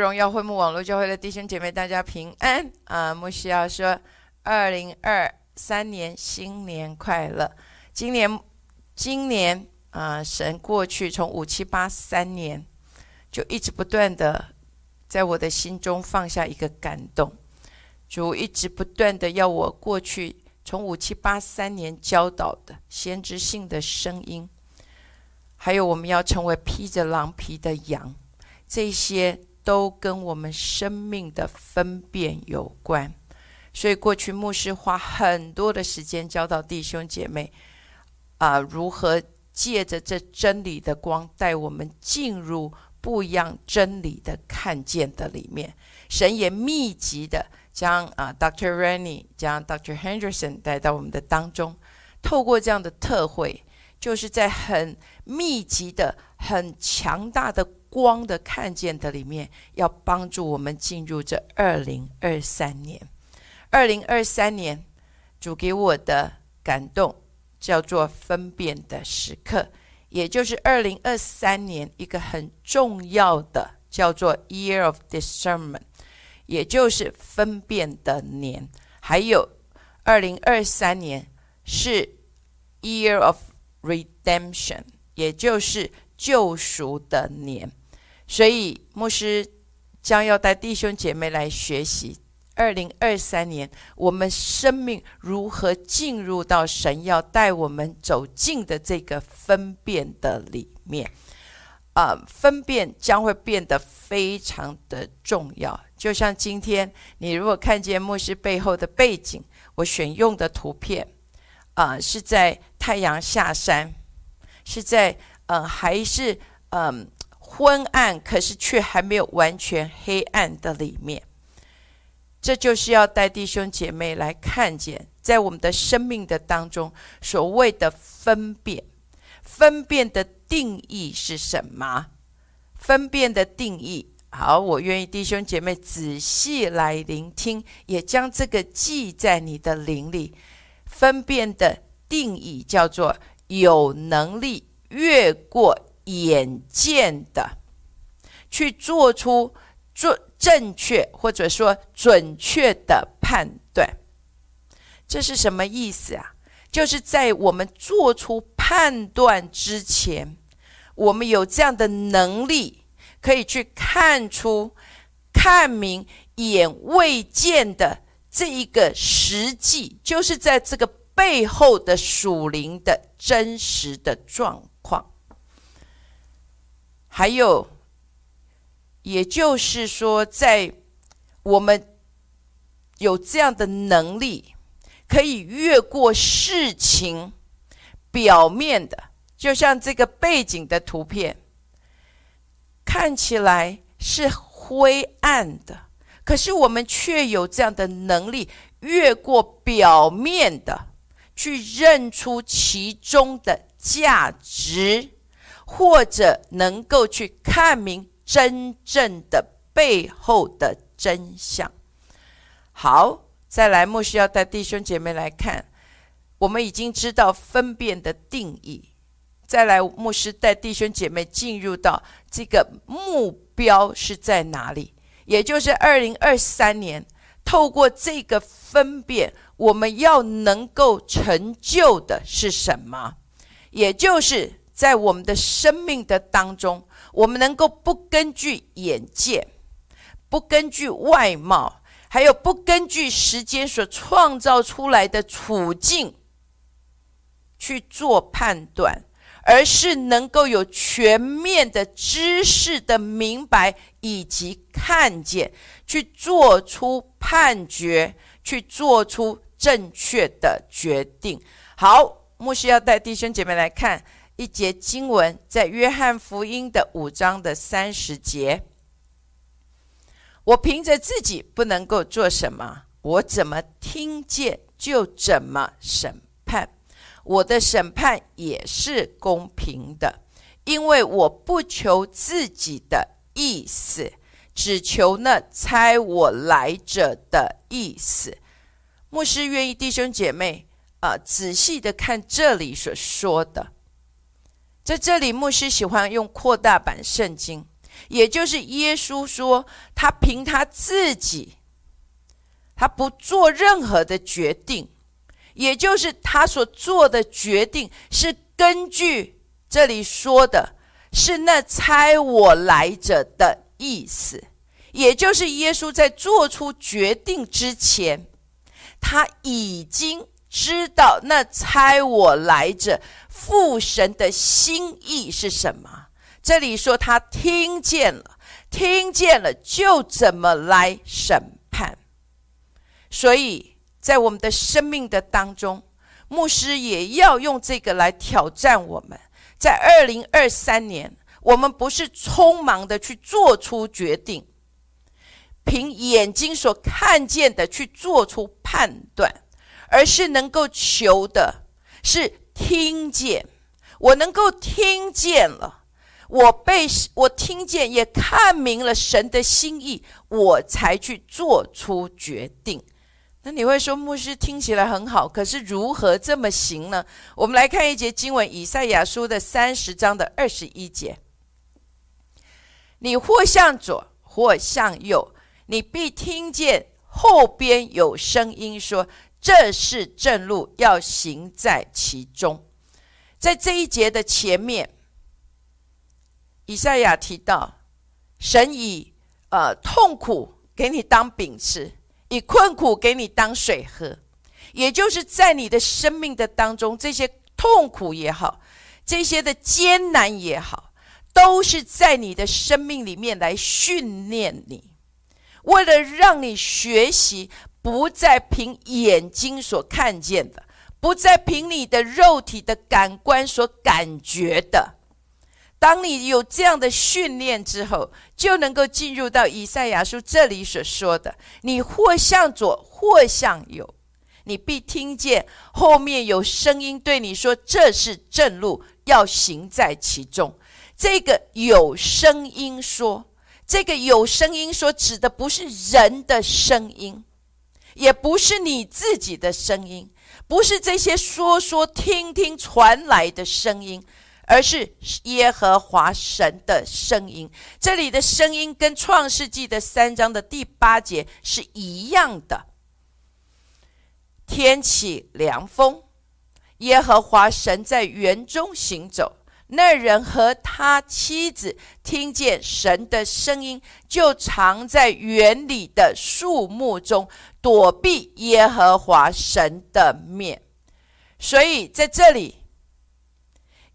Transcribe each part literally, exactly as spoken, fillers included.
荣耀会幕网络教会的弟兄姐妹，大家平安啊！牧师要说，二零二三年新年快乐。今年，今年啊、呃，神过去从五七八三年就一直不断的在我的心中放下一个感动，主一直不断的要我过去从五七八三年教导的先知性的声音，还有我们要成为披着狼皮的羊，这些都跟我们生命的分辨有关。所以过去牧师花很多的时间教导弟兄姐妹啊、呃，如何借着这真理的光带我们进入不一样真理的看见的里面。神也密集的将啊 Doctor Rennie 将 Doctor Henderson 带到我们的当中，透过这样的特会，就是在很密集的很强大的光的看见的里面，要帮助我们进入这二零二三年。二零二三年主给我的感动叫做分辨的时刻，也就是二零二三年一个很重要的叫做 Year of Discernment， 也就是分辨的年。还有二零二三年是 Year of Redemption， 也就是救赎的年。所以牧师将要带弟兄姐妹来学习二零二三年我们生命如何进入到神要带我们走进的这个分辨的里面、呃、分辨将会变得非常的重要。就像今天你如果看见牧师背后的背景，我选用的图片、呃、是在太阳下山，是在、呃、还是、呃、昏暗，可是却还没有完全黑暗的里面。这就是要带弟兄姐妹来看见，在我们的生命的当中，所谓的分辨，分辨的定义是什么？分辨的定义，好，我愿意弟兄姐妹仔细来聆听，也将这个记在你的灵里。分辨的定义叫做有能力越过眼见的，去做出做正确或者说准确的判断。这是什么意思啊？就是在我们做出判断之前，我们有这样的能力，可以去看出、看明眼未见的这一个实际，就是在这个背后的属灵的真实的状况。还有也就是说，在我们有这样的能力，可以越过事情表面的，就像这个背景的图片，看起来是灰暗的，可是我们却有这样的能力，越过表面的，去认出其中的价值，或者能够去看明真正的背后的真相。好，再来，牧师要带弟兄姐妹来看，我们已经知道分辨的定义。再来，牧师带弟兄姐妹进入到这个目标是在哪里，也就是二零二三年透过这个分辨，我们要能够成就的是什么。也就是在我们的生命的当中，我们能够不根据眼界，不根据外貌，还有不根据时间所创造出来的处境去做判断，而是能够有全面的知识的明白以及看见，去做出判决，去做出正确的决定。好，牧师要带弟兄姐妹来看一节经文，在约翰福音的五章的三十节。我凭着自己不能够做什么，我怎么听见就怎么审判，我的审判也是公平的，因为我不求自己的意思，只求那差我来者的意思。牧师愿意弟兄姐妹、呃、仔细的看这里所说的。在这里，牧师喜欢用扩大版圣经，也就是耶稣说，他凭他自己，他不做任何的决定，也就是他所做的决定是根据这里说的，是那差我来者的意思。也就是耶稣在做出决定之前，他已经知道那差我来者父神的心意是什么。这里说他听见了，听见了就怎么来审判。所以在我们的生命的当中，牧师也要用这个来挑战我们，在二零二三年，我们不是匆忙的去做出决定，凭眼睛所看见的去做出判断，而是能够求的是听见。我能够听见了，我被我听见也看明了神的心意，我才去做出决定。那你会说，牧师听起来很好，可是如何这么行呢？我们来看一节经文，以赛亚书的三十章的二十一节，你或向左或向右，你必听见后边有声音说，这是正路，要行在其中。在这一节的前面，以赛亚提到神以、呃、痛苦给你当饼吃，以困苦给你当水喝。也就是在你的生命的当中，这些痛苦也好，这些的艰难也好，都是在你的生命里面来训练你，为了让你学习不再凭眼睛所看见的，不再凭你的肉体的感官所感觉的。当你有这样的训练之后，就能够进入到以赛亚书这里所说的，你或向左或向右，你必听见后面有声音对你说，这是正路，要行在其中。这个有声音说，这个有声音说指的不是人的声音，也不是你自己的声音，不是这些说说听听传来的声音，而是耶和华神的声音。这里的声音跟创世纪的三章的第八节是一样的。天起凉风，耶和华神在园中行走，那人和他妻子听见神的声音，就藏在园里的树木中，躲避耶和华神的面。所以在这里，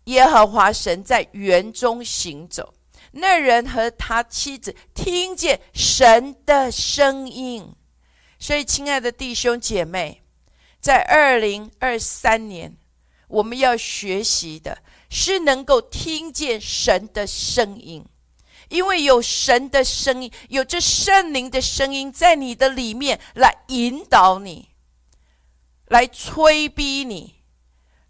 耶和华神在园中行走，那人和他妻子听见神的声音。所以亲爱的弟兄姐妹，在二零二三年，我们要学习的是能够听见神的声音。因为有神的声音，有这圣灵的声音在你的里面来引导你，来催逼你，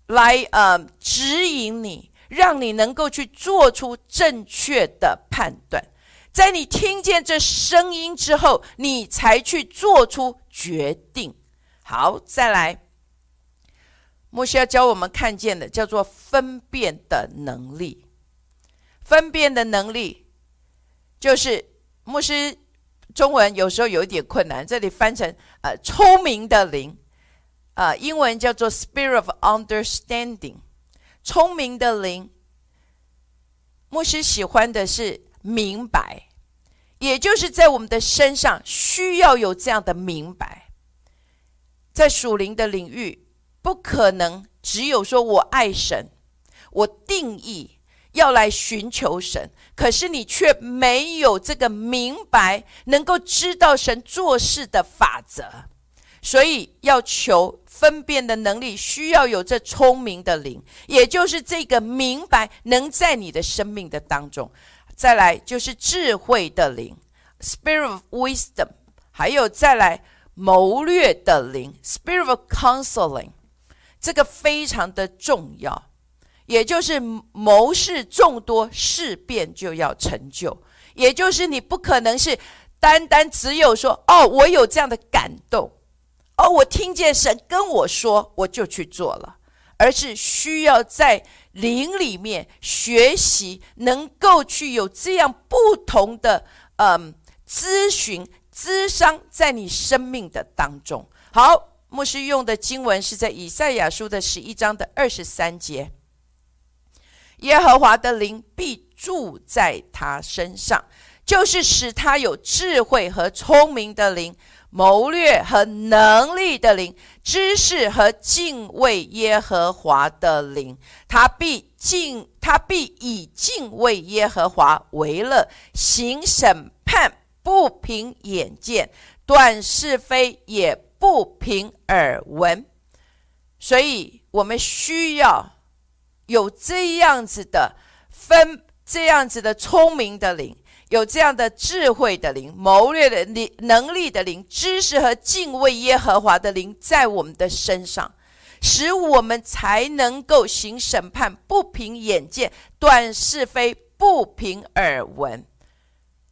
来、呃、指引你，让你能够去做出正确的判断。在你听见这声音之后，你才去做出决定。好，再来，牧师要教我们看见的叫做分辨的能力。分辨的能力就是牧师中文有时候有一点困难，这里翻成、呃、聪明的灵，呃、英文叫做 Spirit of Understanding， 聪明的灵。牧师喜欢的是明白，也就是在我们的身上需要有这样的明白。在属灵的领域，不可能只有说我爱神，我定义要来寻求神，可是你却没有这个明白，能够知道神做事的法则。所以要求分辨的能力，需要有这聪明的灵，也就是这个明白能在你的生命的当中。再来就是智慧的灵 Spirit of Wisdom， 还有再来谋略的灵 Spirit of Counseling。 这个非常的重要，也就是谋事众多，事变就要成就。也就是你不可能是单单只有说，哦，我有这样的感动，哦，我听见神跟我说，我就去做了，而是需要在灵里面学习，能够去有这样不同的嗯咨询咨商在你生命的当中。好，牧师用的经文是在以赛亚书的十一章的二十三节。耶和华的灵必住在他身上，就是使他有智慧和聪明的灵，谋略和能力的灵，知识和敬畏耶和华的灵。他必敬，他必以敬畏耶和华为乐，行审判不凭眼见，断是非也不凭耳闻。所以我们需要有这样子的分，这样子的聪明的灵，有这样的智慧的灵，谋略的灵，能力的灵，知识和敬畏耶和华的灵在我们的身上，使我们才能够行审判不凭眼见，断是非不凭耳闻。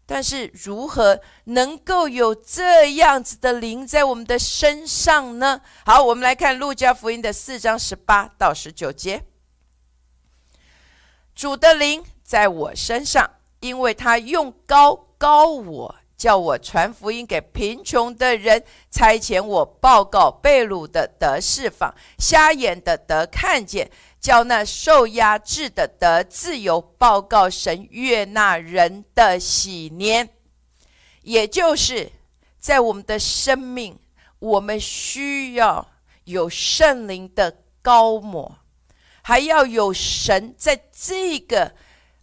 但是如何能够有这样子的灵在我们的身上呢？好，我们来看路加福音的四章十八到十九节。主的灵在我身上，因为他用膏膏我，叫我传福音给贫穷的人，差遣我报告被掳的得释放，瞎眼的得看见，叫那受压制的得自由，报告神悦纳人的喜年。也就是在我们的生命，我们需要有圣灵的膏抹，还要有神在这个、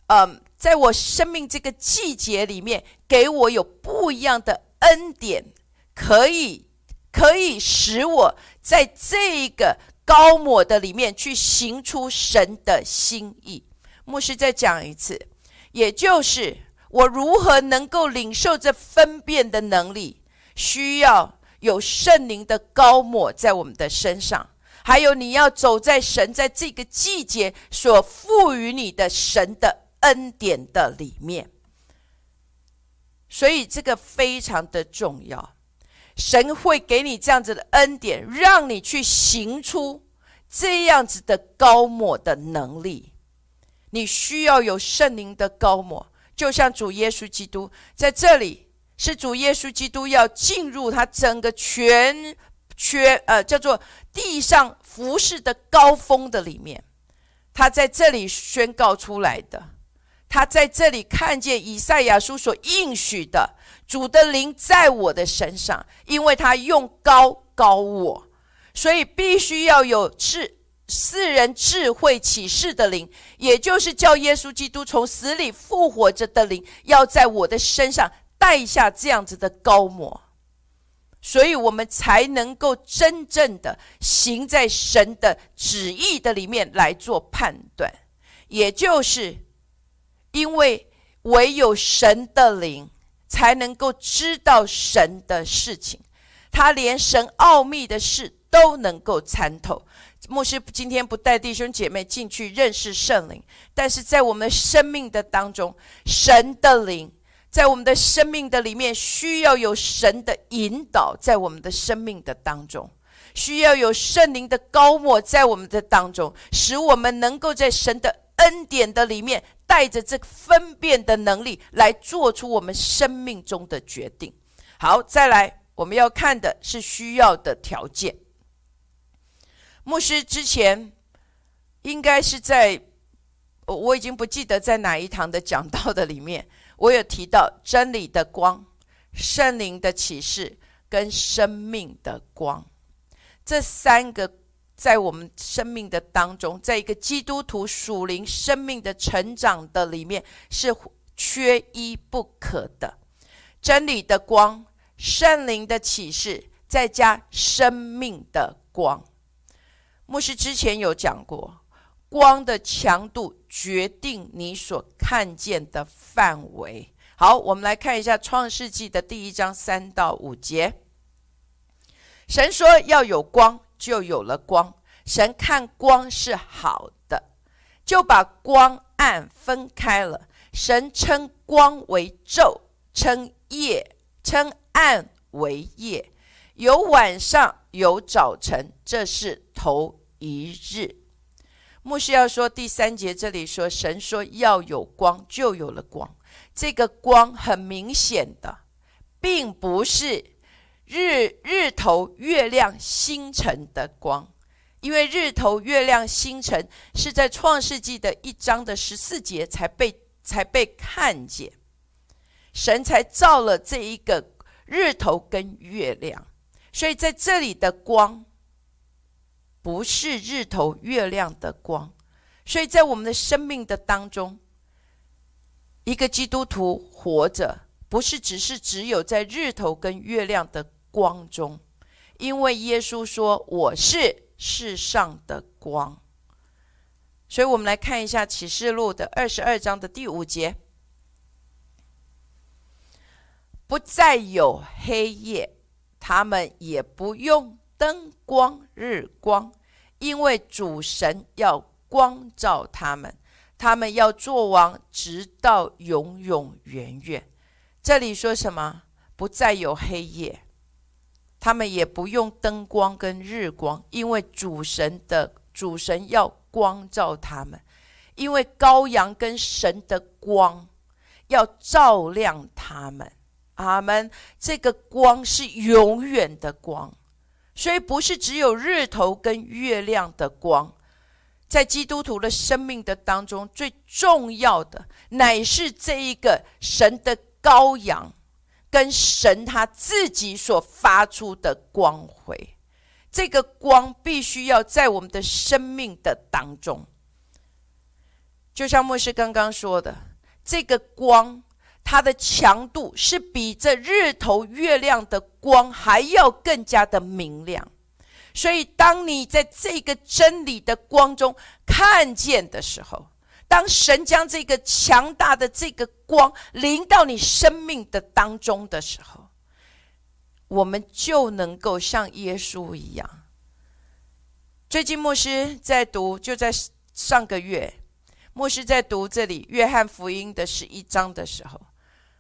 嗯、在我生命这个季节里面给我有不一样的恩典，可以可以使我在这个膏抹的里面去行出神的心意。牧师再讲一次，也就是我如何能够领受这分辨的能力，需要有圣灵的膏抹在我们的身上，还有你要走在神在这个季节所赋予你的神的恩典的里面。所以这个非常的重要，神会给你这样子的恩典，让你去行出这样子的膏抹的能力。你需要有圣灵的膏抹，就像主耶稣基督，在这里是主耶稣基督要进入他整个全缺呃，叫做地上服事的高峰的里面，他在这里宣告出来的，他在这里看见以赛亚书所应许的，主的灵在我的身上，因为他用膏膏我，所以必须要有智世人智慧启示的灵，也就是叫耶稣基督从死里复活着的灵，要在我的身上带下这样子的膏抹。所以我们才能够真正的行在神的旨意的里面来做判断，也就是因为唯有神的灵才能够知道神的事情，他连神奥秘的事都能够参透。牧师今天不带弟兄姐妹进去认识圣灵，但是在我们生命的当中，神的灵在我们的生命的里面需要有神的引导，在我们的生命的当中需要有圣灵的膏抹在我们的当中，使我们能够在神的恩典的里面带着这分辨的能力来做出我们生命中的决定。好，再来我们要看的是需要的条件。牧师之前应该是在我已经不记得在哪一堂的讲道的里面，我有提到真理的光、圣灵的启示跟生命的光，这三个在我们生命的当中，在一个基督徒属灵生命的成长的里面是缺一不可的。真理的光、圣灵的启示，再加生命的光。牧师之前有讲过，光的强度决定你所看见的范围。好，我们来看一下创世纪的第一章三到五节。神说要有光，就有了光。神看光是好的，就把光暗分开了。神称光为昼，称夜，称暗为夜。有晚上，有早晨，这是头一日。牧师要说第三节这里说，神说要有光，就有了光。这个光很明显的，并不是 日, 日头月亮星辰的光，因为日头月亮星辰是在创世纪的一章的十四节才 被, 才被看见，神才造了这一个日头跟月亮。所以在这里的光不是日头月亮的光。所以在我们的生命的当中，一个基督徒活着不是只是只有在日头跟月亮的光中，因为耶稣说我是世上的光。所以我们来看一下启示录的二十二章的第五节，不再有黑夜，他们也不用灯光日光，因为主神要光照他们，他们要做王直到永永远远。这里说什么？不再有黑夜，他们也不用灯光跟日光，因为主神的主神要光照他们，因为羔羊跟神的光要照亮他们。阿们。这个光是永远的光，所以不是只有日头跟月亮的光。在基督徒的生命的当中，最重要的乃是这一个神的羔羊跟神他自己所发出的光辉。这个光必须要在我们的生命的当中，就像牧师刚刚说的，这个光它的强度是比这日头月亮的光还要更加的明亮。所以当你在这个真理的光中看见的时候，当神将这个强大的这个光临到你生命的当中的时候，我们就能够像耶稣一样。最近牧师在读，就在上个月，牧师在读这里约翰福音的十一章的时候，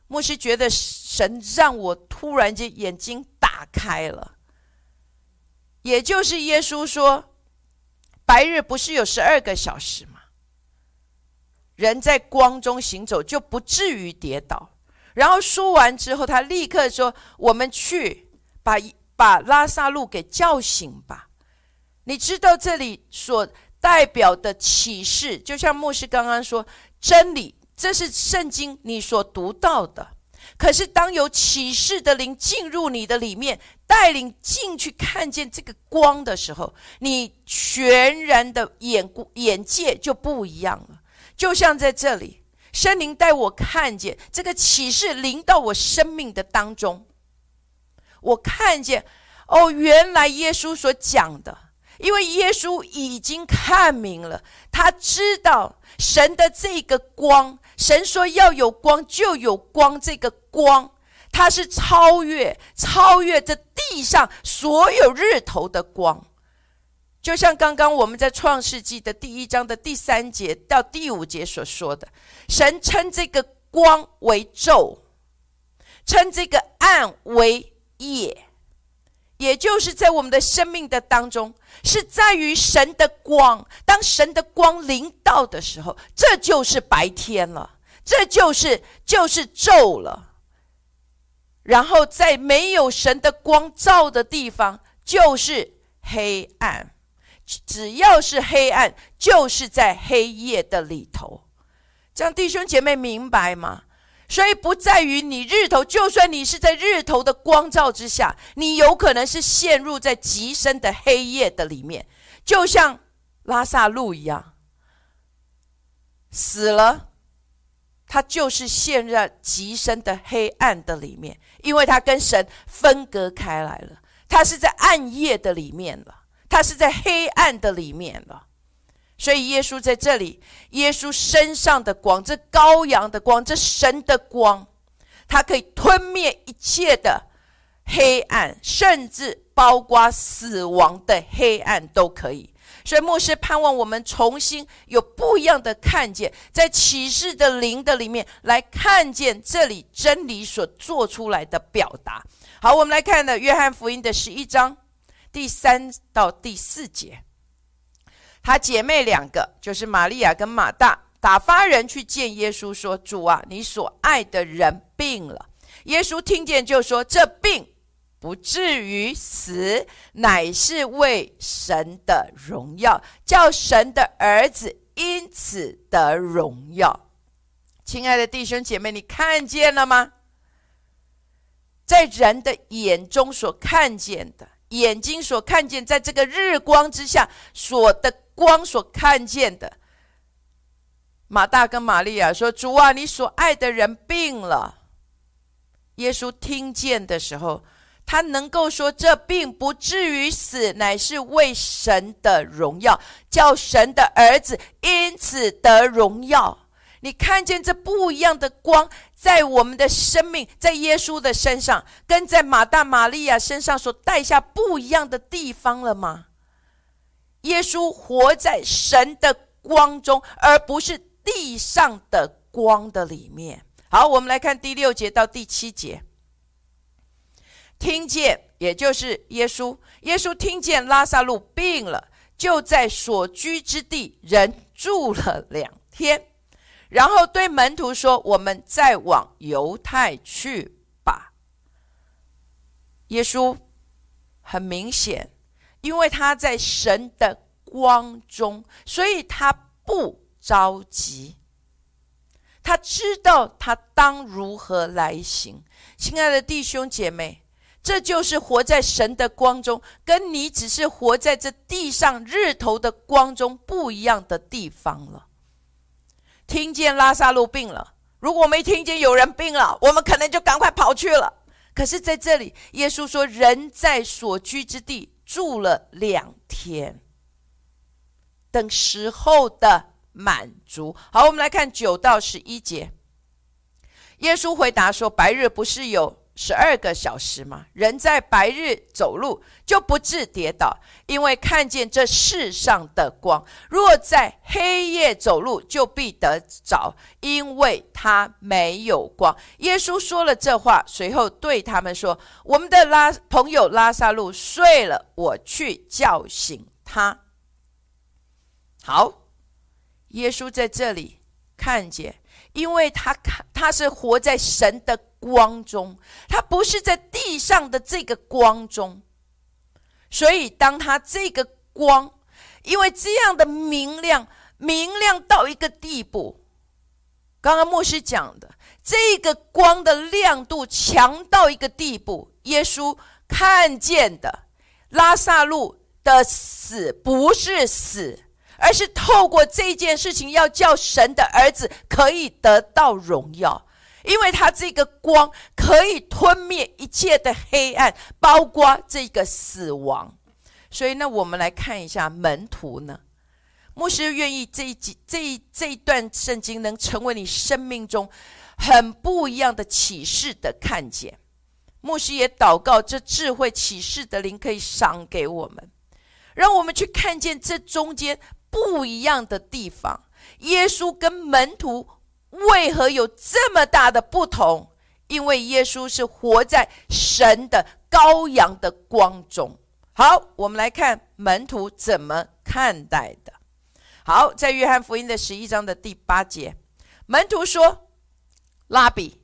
牧师觉得神让我突然间眼睛打开了。也就是耶稣说白日不是有十二个小时吗？人在光中行走就不至于跌倒。然后说完之后他立刻说，我们去 把, 把拉撒路给叫醒吧。你知道这里所代表的启示，就像牧师刚刚说真理，这是圣经你所读到的，可是当有启示的灵进入你的里面，带领进去看见这个光的时候，你全然的 眼, 眼界就不一样了。就像在这里圣灵带我看见这个启示临到我生命的当中，我看见哦，原来耶稣所讲的，因为耶稣已经看明了，他知道神的这个光，神说要有光就有光，这个光它是超越超越这地上所有日头的光。就像刚刚我们在创世纪的第一章的第三节到第五节所说的，神称这个光为昼，称这个暗为夜。也就是在我们的生命的当中，是在于神的光，当神的光临到的时候，这就是白天了，这就是就是昼了。然后在没有神的光照的地方就是黑暗，只要是黑暗就是在黑夜的里头。这样弟兄姐妹明白吗？所以不在于你日头，就算你是在日头的光照之下，你有可能是陷入在极深的黑夜的里面，就像拉撒路一样，死了他就是陷入极深的黑暗的里面，因为他跟神分隔开来了，他是在暗夜的里面了，他是在黑暗的里面了。所以耶稣在这里，耶稣身上的光，这羔羊的光，这神的光，它可以吞灭一切的黑暗，甚至包括死亡的黑暗都可以。所以牧师盼望我们重新有不一样的看见，在启示的灵的里面来看见这里真理所做出来的表达。好，我们来看了约翰福音的十一章第三到第四节，她姐妹两个，就是玛利亚跟马大，打发人去见耶稣说，主啊，你所爱的人病了。耶稣听见就说，这病不至于死，乃是为神的荣耀，叫神的儿子因此得荣耀。亲爱的弟兄姐妹，你看见了吗？在人的眼中所看见的，眼睛所看见，在这个日光之下所的光所看见的。马大跟玛利亚说，主啊，你所爱的人病了。耶稣听见的时候，他能够说，这病不至于死，乃是为神的荣耀，叫神的儿子因此得荣耀。你看见这不一样的光在我们的生命，在耶稣的身上跟在马大玛利亚身上所带下不一样的地方了吗？耶稣活在神的光中，而不是地上的光的里面。好，我们来看第六节到第七节。听见，也就是耶稣，耶稣听见拉撒路病了，就在所居之地人住了两天，然后对门徒说，我们再往犹太去吧。耶稣很明显，因为他在神的光中，所以他不着急，他知道他当如何来行。亲爱的弟兄姐妹，这就是活在神的光中，跟你只是活在这地上日头的光中不一样的地方了。听见拉撒路病了，如果没听见有人病了，我们可能就赶快跑去了。可是在这里，耶稣说，人在所居之地住了两天，等时候的满足。好，我们来看九到十一节。耶稣回答说，白日不是有十二个小时嘛，人在白日走路就不致跌倒，因为看见这世上的光。若在黑夜走路，就必得着，因为他没有光。耶稣说了这话，随后对他们说，我们的拉朋友拉撒路睡了，我去叫醒他。好，耶稣在这里看见，因为 他, 他是活在神的光中，他不是在地上的这个光中，所以当他这个光，因为这样的明亮，明亮到一个地步，刚刚牧师讲的这个光的亮度强到一个地步，耶稣看见的拉撒路的死不是死，而是透过这件事情要叫神的儿子可以得到荣耀，因为他这个光可以吞灭一切的黑暗，包括这个死亡。所以呢，我们来看一下门徒呢，牧师愿意这 一, 这一, 这一段圣经能成为你生命中很不一样的启示的看见。牧师也祷告这智慧启示的灵可以赏给我们，让我们去看见这中间不一样的地方，耶稣跟门徒为何有这么大的不同？因为耶稣是活在神的羔羊的光中。好，我们来看门徒怎么看待的。好，在约翰福音的十一章的第八节，门徒说，拉比，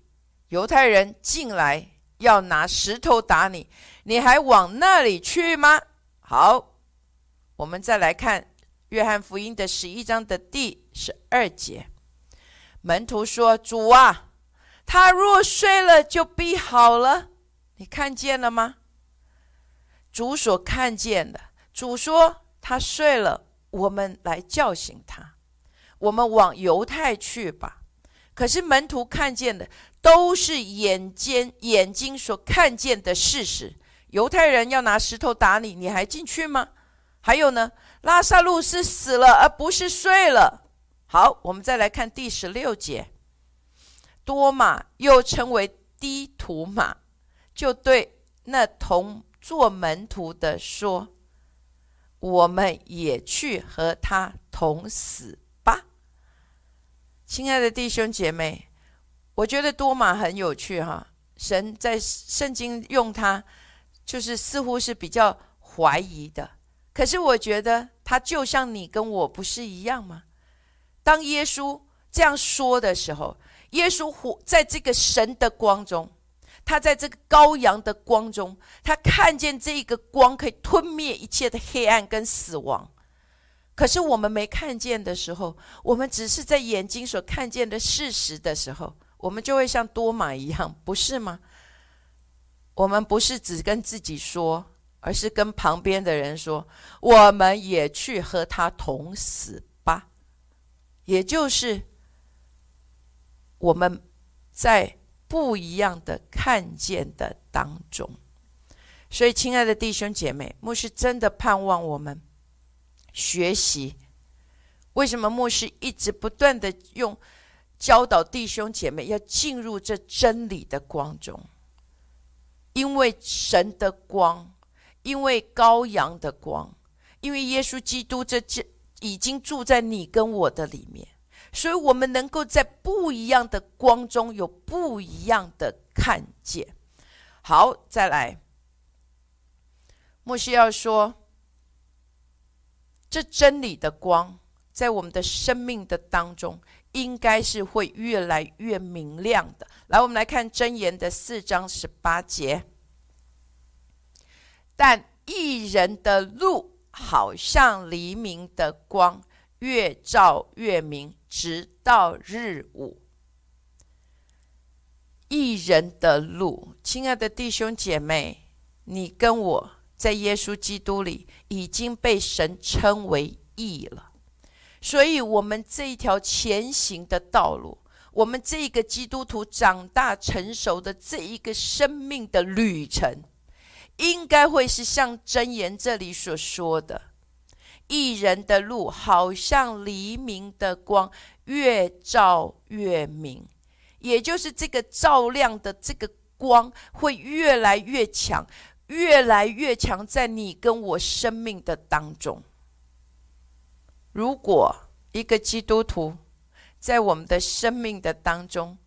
犹太人进来要拿石头打你，你还往那里去吗？好，我们再来看约翰福音的十一章的第十二节，门徒说，主啊，他若睡了就必好了。你看见了吗？主所看见的，主说他睡了，我们来叫醒他，我们往犹太去吧。可是门徒看见的都是眼睛眼睛所看见的事实，犹太人要拿石头打你，你还进去吗？还有呢，拉撒路是死了而不是睡了。好，我们再来看第十六节，多马又称为低土马，就对那同做门徒的说，我们也去和他同死吧。亲爱的弟兄姐妹，我觉得多马很有趣哈，神在圣经用他，就是似乎是比较怀疑的，可是我觉得他就像你跟我不是一样吗？当耶稣这样说的时候，耶稣活在这个神的光中，他在这个羔羊的光中，他看见这个光可以吞灭一切的黑暗跟死亡。可是我们没看见的时候，我们只是在眼睛所看见的事实的时候，我们就会像多马一样，不是吗？我们不是只跟自己说，而是跟旁边的人说，我们也去和他同死吧。也就是我们在不一样的看见的当中。所以亲爱的弟兄姐妹，牧师真的盼望我们学习。为什么牧师一直不断的用教导弟兄姐妹要进入这真理的光中？因为神的光，因为羔羊的光，因为耶稣基督这已经住在你跟我的里面，所以我们能够在不一样的光中有不一样的看见。好，再来，牧师要说，这真理的光在我们的生命的当中应该是会越来越明亮的。来，我们来看箴言的四章十八节，但一人的路好像黎明的光，越照越明，直到日午。一人的路，亲爱的弟兄姐妹，你跟我在耶稣基督里已经被神称为义了，所以我们这一条前行的道路，我们这个基督徒长大成熟的这一个生命的旅程，应该会是像箴言这里所说的，一人的路好像黎明的光，越照越明。也就是这个照亮的这个光会越来越强，越来越强在你跟我生命的当中。如果一个基督徒在我们的生命的当中，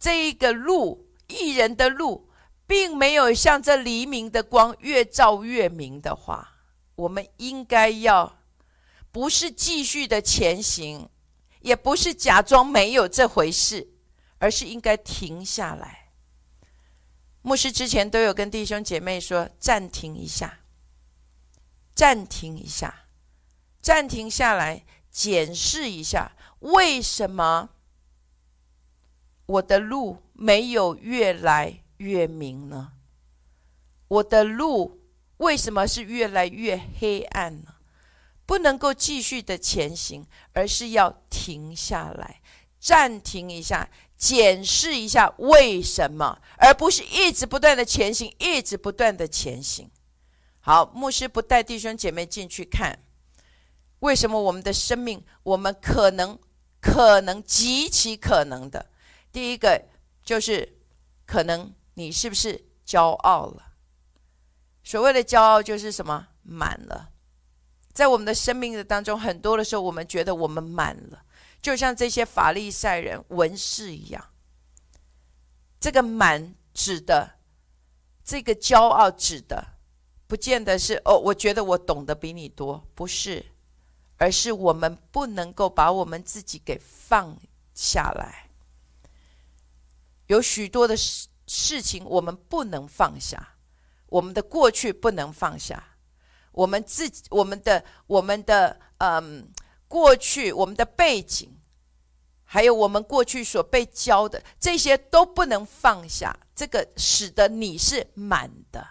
这一个路，一人的路并没有像这黎明的光越照越明的话，我们应该要不是继续的前行，也不是假装没有这回事，而是应该停下来。牧师之前都有跟弟兄姐妹说，暂停一下，暂停一下，暂停下来，检视一下，为什么我的路没有越来越明呢？我的路为什么是越来越黑暗呢？不能够继续的前行，而是要停下来，暂停一下，检视一下为什么，而不是一直不断的前行，一直不断的前行。好，牧师不带弟兄姐妹进去看，为什么我们的生命，我们可能可能极其可能的，第一个就是可能你是不是骄傲了？所谓的骄傲就是什么？满了。在我们的生命的当中，很多的时候我们觉得我们满了，就像这些法利赛人文士一样。这个满指的，这个骄傲指的，不见得是哦，我觉得我懂得比你多，不是，而是我们不能够把我们自己给放下来。有许多的事情我们不能放下，我们的过去不能放下，我们自己、我们的、我们的嗯过去、我们的背景，还有我们过去所被教的，这些都不能放下。这个使得你是满的，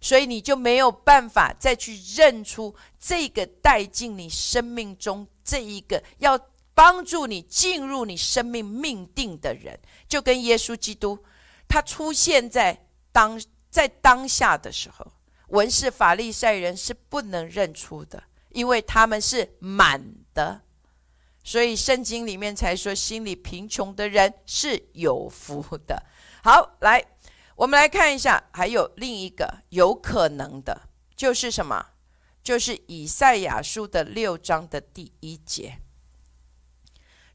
所以你就没有办法再去认出这个带进你生命中这一个要帮助你进入你生命命定的人。就跟耶稣基督，他出现在当在当下的时候，文士法利赛人是不能认出的，因为他们是满的。所以圣经里面才说，心里贫穷的人是有福的。好，来，我们来看一下，还有另一个有可能的，就是什么？就是以赛亚书的六章的第一节，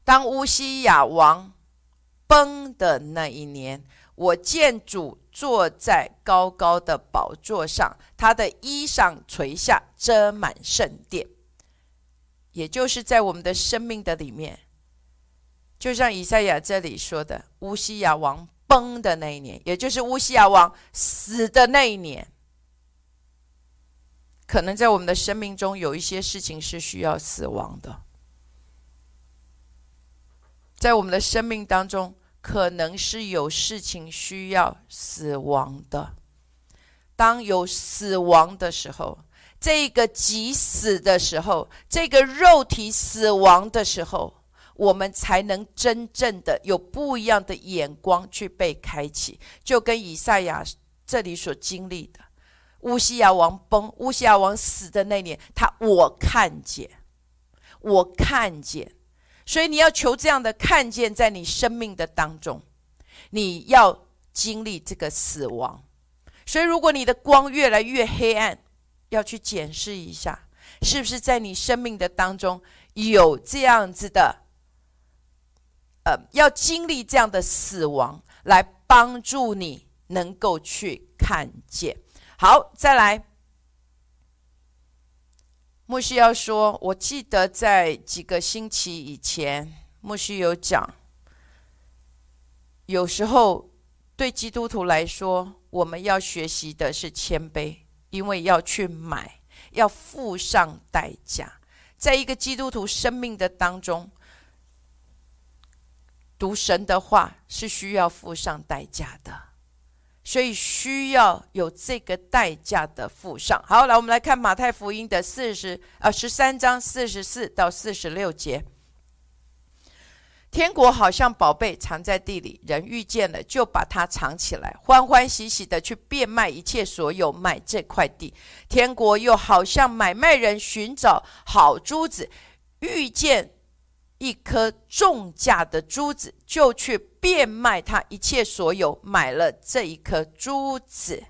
当乌西雅王崩的那一年，我见主坐在高高的宝座上，他的衣裳垂下，遮满圣殿。也就是在我们的生命的里面，就像以赛亚这里说的，乌西亚王崩的那一年，也就是乌西亚王死的那一年，可能在我们的生命中有一些事情是需要死亡的，在我们的生命当中可能是有事情需要死亡的。当有死亡的时候，这个己死的时候，这个肉体死亡的时候，我们才能真正的有不一样的眼光去被开启。就跟以赛亚这里所经历的，乌西亚王崩，乌西亚王死的那年，他我看见，我看见。所以你要求这样的看见在你生命的当中，你要经历这个死亡。所以如果你的光越来越黑暗，要去检视一下，是不是在你生命的当中有这样子的呃，要经历这样的死亡，来帮助你能够去看见。好，再来牧师要说，我记得在几个星期以前，牧师有讲，有时候对基督徒来说，我们要学习的是谦卑，因为要去买，要付上代价。在一个基督徒生命的当中，读神的话是需要付上代价的，所以需要有这个代价的付上。好，来我们来看马太福音的十三章四十四到四十六节。天国好像宝贝藏在地里，人遇见了就把它藏起来，欢欢喜喜的去变卖一切所有，买这块地。天国又好像买卖人寻找好珠子，遇见一颗重价的珠子，就去变卖他一切所有，买了这一颗珠子。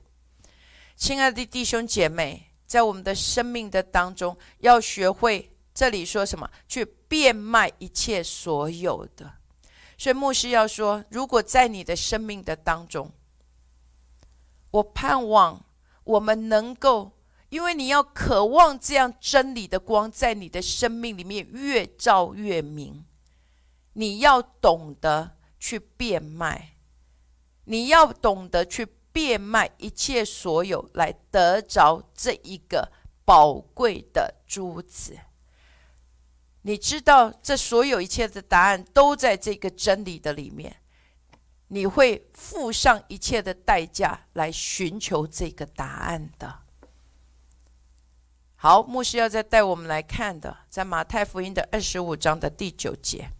亲爱的弟兄姐妹，在我们的生命的当中，要学会，这里说什么？去变卖一切所有的。所以牧师要说，如果在你的生命的当中，我盼望我们能够，因为你要渴望这样真理的光在你的生命里面越照越明，你要懂得去变卖，你要懂得去变卖一切所有，来得着这一个宝贵的珠子。你知道这所有一切的答案都在这个真理的里面，你会付上一切的代价来寻求这个答案的。好，牧师要再带我们来看的，在马太福音的二十五章的第九节。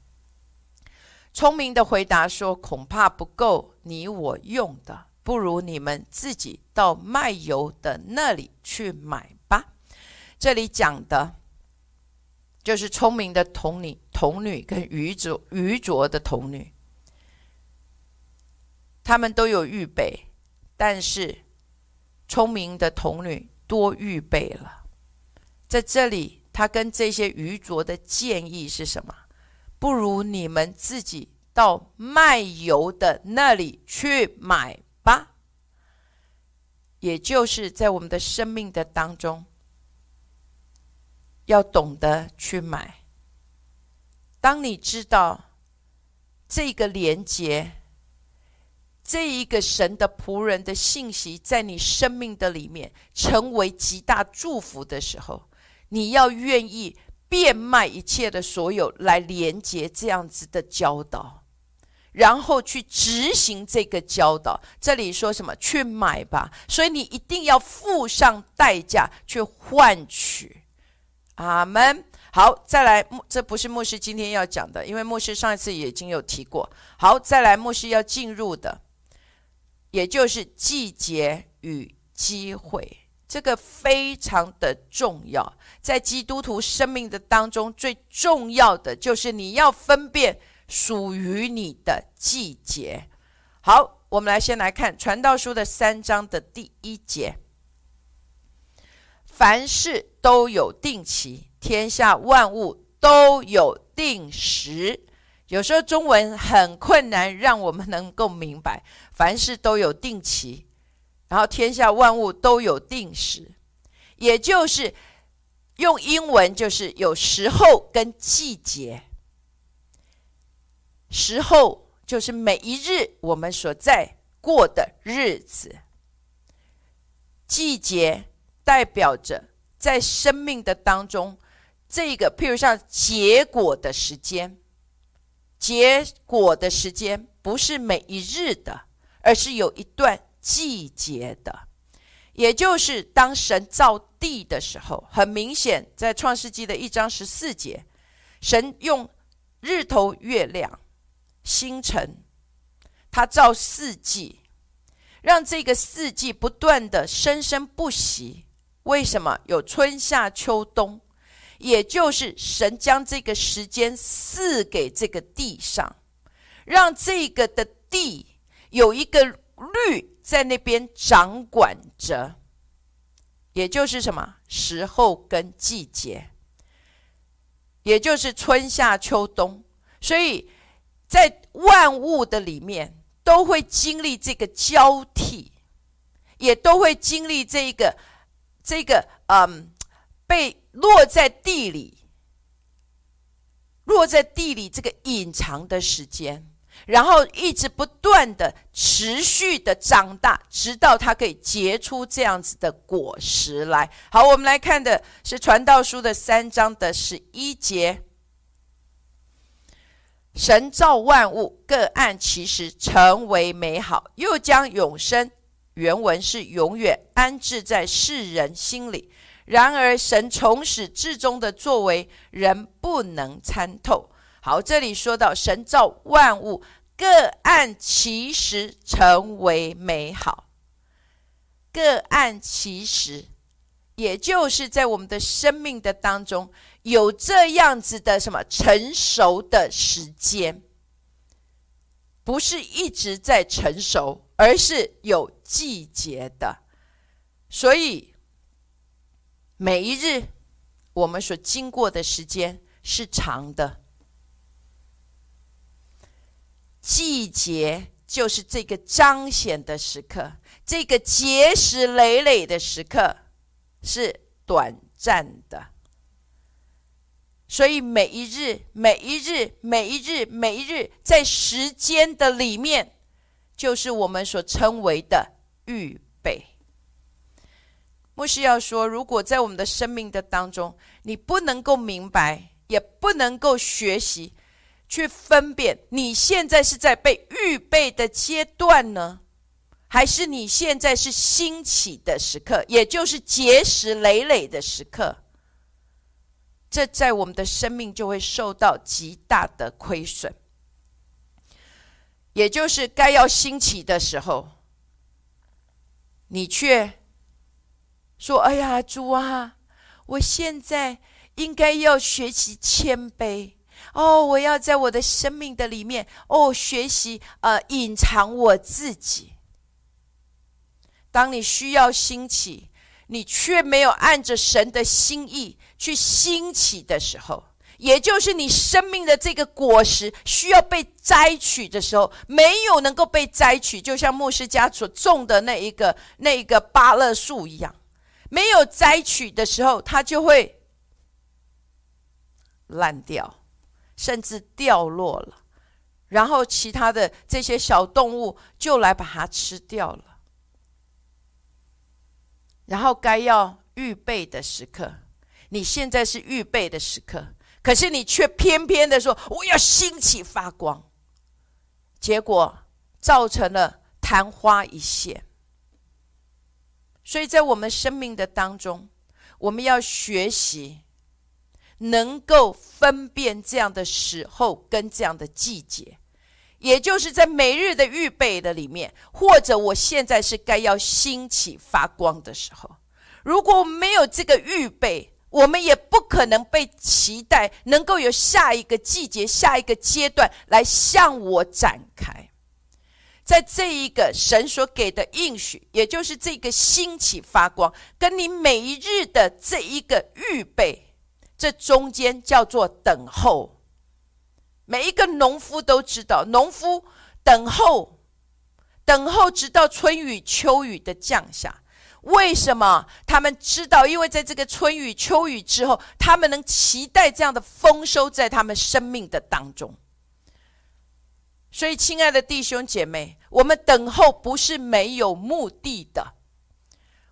聪明的回答说，恐怕不够你我用的，不如你们自己到卖油的那里去买吧。这里讲的就是聪明的童女童女跟愚拙愚拙的童女，他们都有预备，但是聪明的童女多预备了。在这里他跟这些愚拙的建议是什么？不如你们自己到卖油的那里去买吧。也就是在我们的生命的当中，要懂得去买。当你知道这个连结，这一个神的仆人的信息在你生命的里面成为极大祝福的时候，你要愿意变卖一切的所有，来连接这样子的教导，然后去执行这个教导。这里说什么？去买吧。所以你一定要付上代价去换取。阿们。好，再来，这不是牧师今天要讲的，因为牧师上一次已经有提过。好，再来，牧师要进入的，也就是季节与机会。这个非常的重要，在基督徒生命的当中，最重要的就是你要分辨属于你的季节。好，我们来先来看传道书的三章的第一节。凡事都有定期，天下万物都有定时，有时候中文很困难，让我们能够明白，凡事都有定期，然后天下万物都有定时，也就是用英文就是有时候跟季节。时候就是每一日我们所在过的日子，季节代表着在生命的当中，这个譬如像结果的时间，结果的时间不是每一日的，而是有一段季节的。也就是当神造地的时候，很明显在创世纪的一章十四节，神用日头、月亮、星辰，他造四季，让这个四季不断的生生不息。为什么有春夏秋冬？也就是神将这个时间赐给这个地上，让这个的地有一个律在那边掌管着，也就是什么？时候跟季节，也就是春夏秋冬。所以在万物的里面都会经历这个交替，也都会经历这个这个嗯，被落在地里落在地里这个隐藏的时间，然后一直不断的持续的长大，直到它可以结出这样子的果实来。好，我们来看的是传道书的三章的十一节，神造万物，各按其时成为美好，又将永生，原文是永远，安置在世人心里。然而神从始至终的作为，人不能参透。好，这里说到神造万物，各按其时成为美好，各按其时，也就是在我们的生命的当中有这样子的什么成熟的时间，不是一直在成熟，而是有季节的。所以每一日我们所经过的时间是长的，季节就是这个彰显的时刻，这个结实累累的时刻是短暂的。所以每一日每一日每一日每一日，在时间的里面，就是我们所称为的预备。牧师要说，如果在我们的生命的当中，你不能够明白，也不能够学习去分辨，你现在是在被预备的阶段呢，还是你现在是兴起的时刻，也就是结实累累的时刻，这在我们的生命就会受到极大的亏损。也就是该要兴起的时候，你却说，哎呀，主啊，我现在应该要学习谦卑哦，我要在我的生命的里面哦学习呃隐藏我自己。当你需要兴起，你却没有按着神的心意去兴起的时候，也就是你生命的这个果实需要被摘取的时候，没有能够被摘取，就像牧师家所种的那一个那一个芭乐树一样，没有摘取的时候，它就会烂掉，甚至掉落了，然后其他的这些小动物就来把它吃掉了。然后该要预备的时刻，你现在是预备的时刻，可是你却偏偏的说我要兴起发光，结果造成了昙花一现。所以在我们生命的当中，我们要学习能够分辨这样的时候跟这样的季节，也就是在每日的预备的里面，或者我现在是该要兴起发光的时候。如果我们没有这个预备，我们也不可能被期待能够有下一个季节、下一个阶段来向我展开。在这一个神所给的应许，也就是这个兴起发光，跟你每一日的这一个预备，这中间叫做等候。每一个农夫都知道，农夫等候等候直到春雨秋雨的降下。为什么他们知道？因为在这个春雨秋雨之后，他们能期待这样的丰收在他们生命的当中。所以亲爱的弟兄姐妹，我们等候不是没有目的的。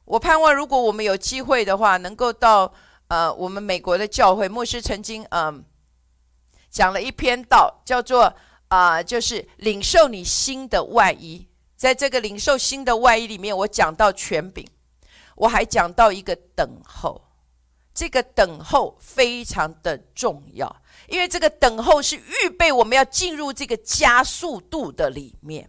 我盼望如果我们有机会的话，能够到呃我们美国的教会。牧师曾经嗯、呃、讲了一篇道，叫做啊、呃、就是领受你新的外衣。在这个领受新的外衣里面，我讲到权柄，我还讲到一个等候。这个等候非常的重要，因为这个等候是预备我们要进入这个加速度的里面。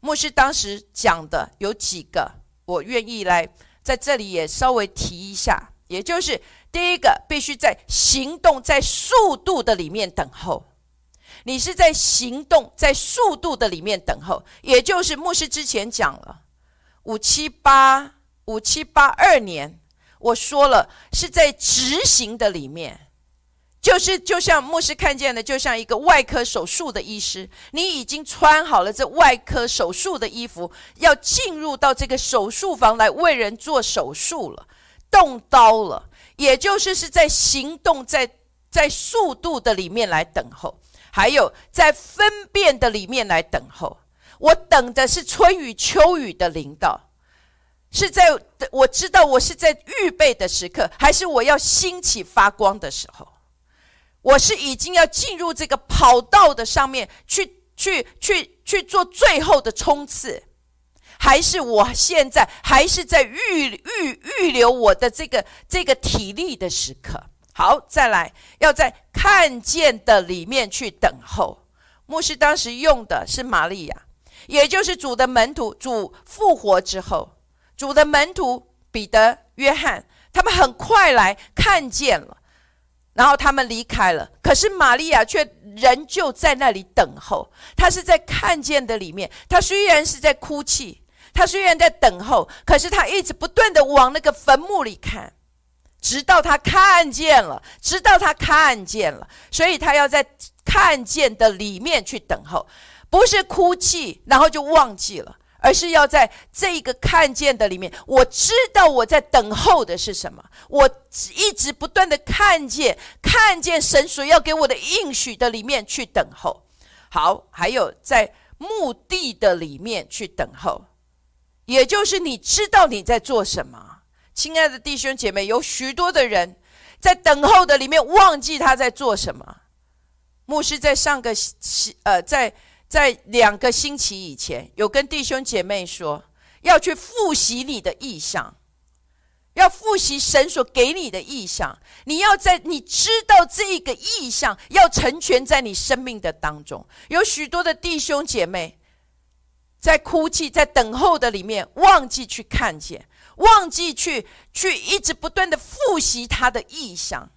牧师当时讲的有几个，我愿意来在这里也稍微提一下。也就是第一个，必须在行动在速度的里面等候。你是在行动在速度的里面等候，也就是牧师之前讲了五七八二年，我说了是在执行的里面。就是就像牧师看见的，就像一个外科手术的医师，你已经穿好了这外科手术的衣服，要进入到这个手术房来为人做手术了，动刀了。也就是是在行动在在速度的里面来等候，还有在分辨的里面来等候。我等的是春雨秋雨的领导，是在我知道我是在预备的时刻，还是我要兴起发光的时候？我是已经要进入这个跑道的上面去去去去做最后的冲刺，还是我现在还是在预预预留我的这个这个体力的时刻？好，再来，要在看见的里面去等候。牧师当时用的是玛利亚，也就是主的门徒。主复活之后，主的门徒彼得、约翰，他们很快来看见了，然后他们离开了。可是玛利亚却仍旧在那里等候。她是在看见的里面，她虽然是在哭泣，她虽然在等候，可是她一直不断的往那个坟墓里看，直到他看见了，直到他看见了，所以他要在看见的里面去等候，不是哭泣然后就忘记了，而是要在这个看见的里面。我知道我在等候的是什么，我一直不断的看见，看见神所要给我的应许的里面去等候。好，还有在目的的里面去等候，也就是你知道你在做什么。亲爱的弟兄姐妹，有许多的人在等候的里面忘记他在做什么。牧师在上个呃，在在两个星期以前，有跟弟兄姐妹说，要去复习你的意向，要复习神所给你的意向。你要在你知道这个意向要成全在你生命的当中。有许多的弟兄姐妹在哭泣，在等候的里面忘记去看见，忘记去去一直不断的复习他的意向，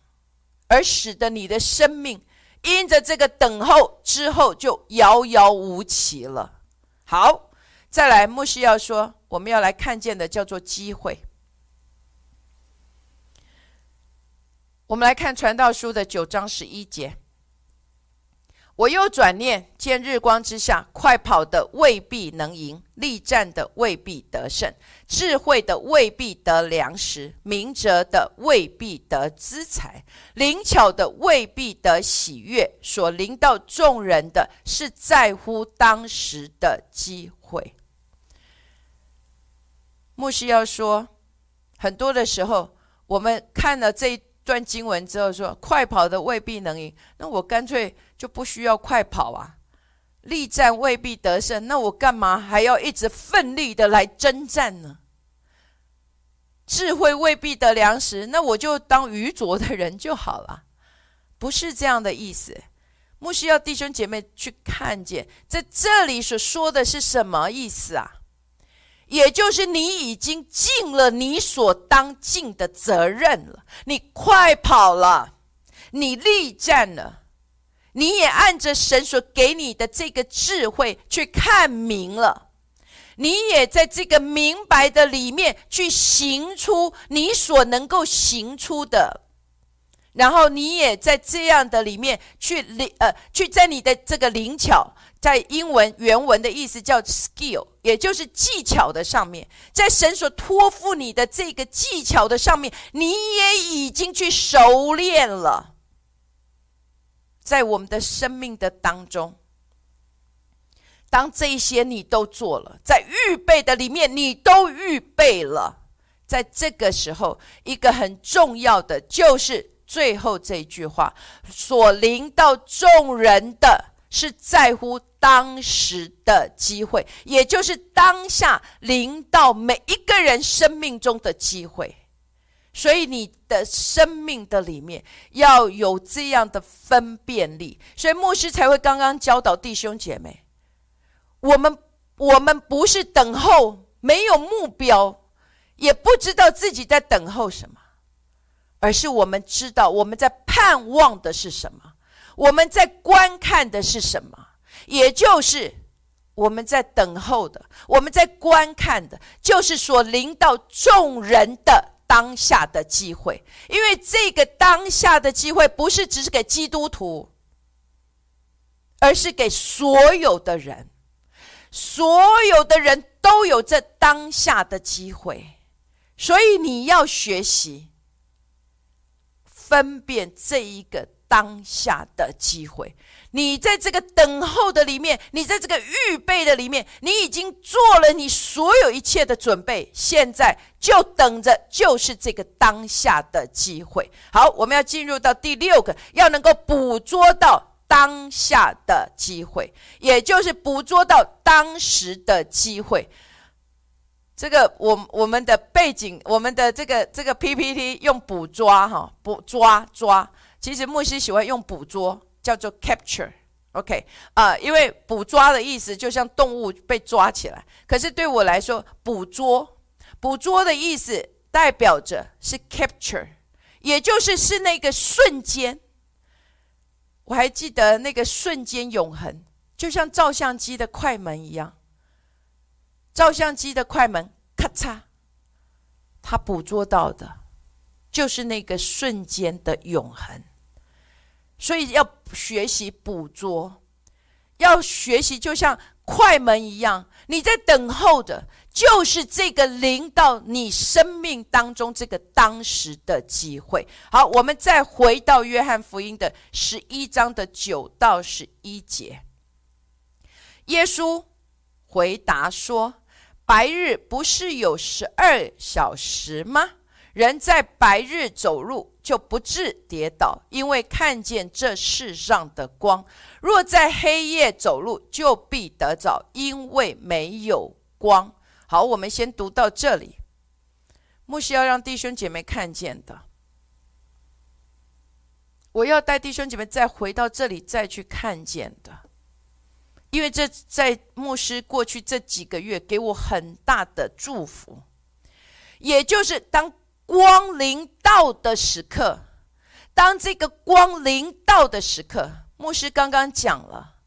而使得你的生命因着这个等候之后就遥遥无期了。好，再来，牧师要说我们要来看见的叫做机会。我们来看传道书的九章十一节，我又转念见日光之下，快跑的未必能赢，力战的未必得胜，智慧的未必得粮食，明哲的未必得资财，灵巧的未必得喜悦。所临到众人的是在乎当时的机会。牧师要说，很多的时候我们看了这一段经文之后说，快跑的未必能赢，那我干脆就不需要快跑啊。力战未必得胜，那我干嘛还要一直奋力的来征战呢？智慧未必得粮食，那我就当愚拙的人就好了。不是这样的意思。牧师要弟兄姐妹去看见在这里所说的是什么意思啊？也就是你已经尽了你所当尽的责任了，你快跑了，你力战了，你也按着神所给你的这个智慧去看明了，你也在这个明白的里面去行出你所能够行出的然后你也在这样的里面去呃去在你的这个灵巧，在英文原文的意思叫 skill， 也就是技巧的上面，在神所托付你的这个技巧的上面，你也已经去熟练了。在我们的生命的当中，当这些你都做了，在预备的里面你都预备了，在这个时候一个很重要的就是最后这一句话，所临到众人的是在乎当时的机会，也就是当下临到每一个人生命中的机会。所以你的生命的里面要有这样的分辨力，所以牧师才会刚刚教导弟兄姐妹，我们我们不是等候，没有目标，也不知道自己在等候什么，而是我们知道我们在盼望的是什么，我们在观看的是什么，也就是我们在等候的，我们在观看的，就是所临到众人的当下的机会。因为这个当下的机会不是只是给基督徒，而是给所有的人，所有的人都有这当下的机会。所以你要学习分辨这一个当下的机会。你在这个等候的里面，你在这个预备的里面，你已经做了你所有一切的准备，现在就等着就是这个当下的机会。好，我们要进入到第六个，要能够捕捉到当下的机会，也就是捕捉到当时的机会。这个我我们的背景，我们的这个这个 P P T 用捕抓哈，捕抓抓。其实牧师喜欢用捕捉，叫做 capture， OK， 啊、呃，因为捕抓的意思就像动物被抓起来，可是对我来说，捕捉捕捉的意思代表着是 capture， 也就是是那个瞬间。我还记得那个瞬间永恒，就像照相机的快门一样，照相机的快门咔嚓，它捕捉到的就是那个瞬间的永恒。所以要学习捕捉，要学习就像快门一样，你在等候的就是这个临到你生命当中这个当时的机会。好，我们再回到约翰福音的十一章的九到十一节。耶稣回答说：白日不是有十二小时吗？人在白日走路，就不致跌倒，因为看见这世上的光；若在黑夜走路，就必得早，因为没有光。好，我们先读到这里。牧师要让弟兄姐妹看见的，我要带弟兄姐妹再回到这里再去看见的，因为这在牧师过去这几个月给我很大的祝福。也就是当光临到的时刻，当这个光临到的时刻，牧师刚刚讲了，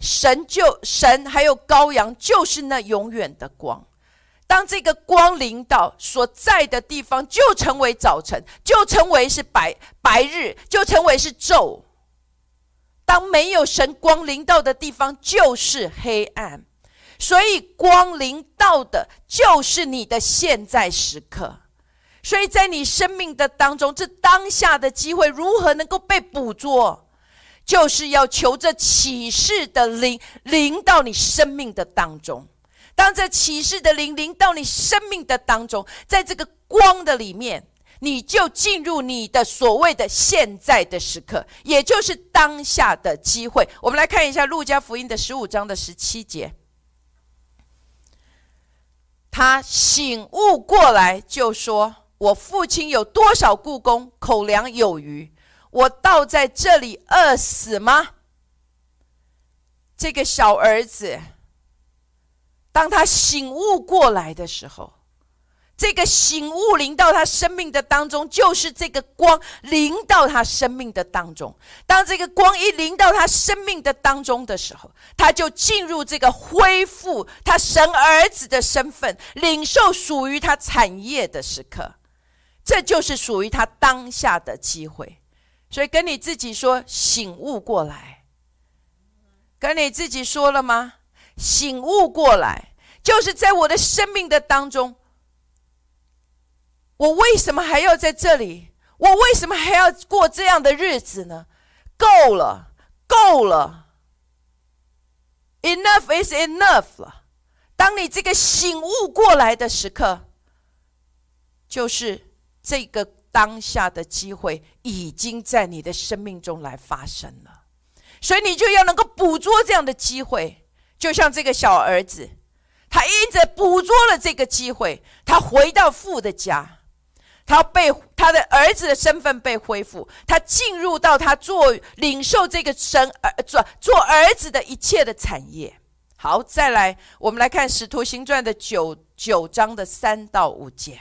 神就神还有羔羊就是那永远的光。当这个光临到，所在的地方就成为早晨，就成为是白白日，就成为是昼。当没有神光临到的地方，就是黑暗。所以光临到的就是你的现在时刻。所以在你生命的当中，这当下的机会如何能够被捕捉，就是要求着启示的灵临到你生命的当中。当这启示的灵临到你生命的当中，在这个光的里面，你就进入你的所谓的现在的时刻，也就是当下的机会。我们来看一下路加福音的十五章的十七节。他醒悟过来，就说：我父亲有多少雇工，口粮有余，我倒在这里饿死吗？这个小儿子，当他醒悟过来的时候，这个醒悟临到他生命的当中，就是这个光临到他生命的当中。当这个光一临到他生命的当中的时候，他就进入这个恢复他神儿子的身份，领受属于他产业的时刻。这就是属于他当下的机会。所以跟你自己说，醒悟过来。跟你自己说了吗？醒悟过来，就是在我的生命的当中，我为什么还要在这里？我为什么还要过这样的日子呢？够了，够了 ，enough is enough 了。当你这个醒悟过来的时刻，就是这个当下的机会已经在你的生命中来发生了，所以你就要能够捕捉这样的机会。就像这个小儿子，他因着捕捉了这个机会，他回到父的家，他被他的儿子的身份被恢复，他进入到他做领受这个神儿做做儿子的一切的产业。好，再来，我们来看《使徒行传》的九九章的三到五节。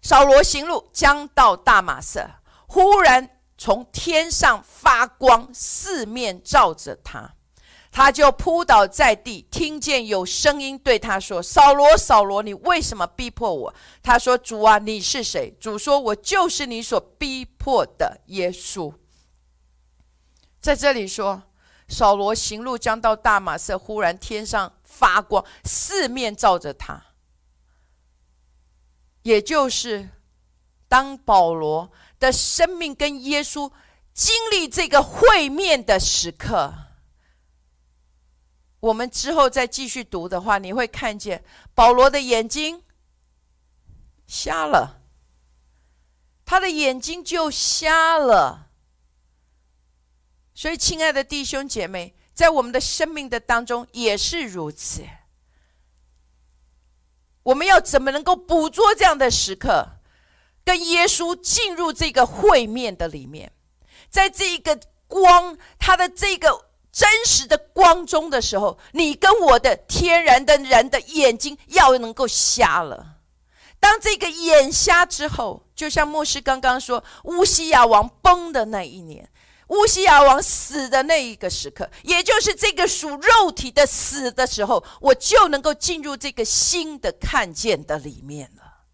扫罗行路，将到大马色，忽然从天上发光，四面照着他。他就扑倒在地，听见有声音对他说：“扫罗，扫罗，你为什么逼迫我？”他说：“主啊，你是谁？”主说：“我就是你所逼迫的耶稣。”在这里说，扫罗行路将到大马色，忽然天上发光，四面照着他。也就是，当保罗的生命跟耶稣经历这个会面的时刻，我们之后再继续读的话，你会看见保罗的眼睛瞎了，他的眼睛就瞎了。所以亲爱的弟兄姐妹，在我们的生命的当中也是如此，我们要怎么能够捕捉这样的时刻，跟耶稣进入这个会面的里面，在这一个光，他的这个真实的光中的时候，你跟我的天然的人的眼睛要能够瞎了。当这个眼瞎之后，就像牧师刚刚说，乌西亚王崩的那一年，乌西亚王死的那一个时刻，也就是这个属肉体的死的时候，我就能够进入这个新的看见的里面了。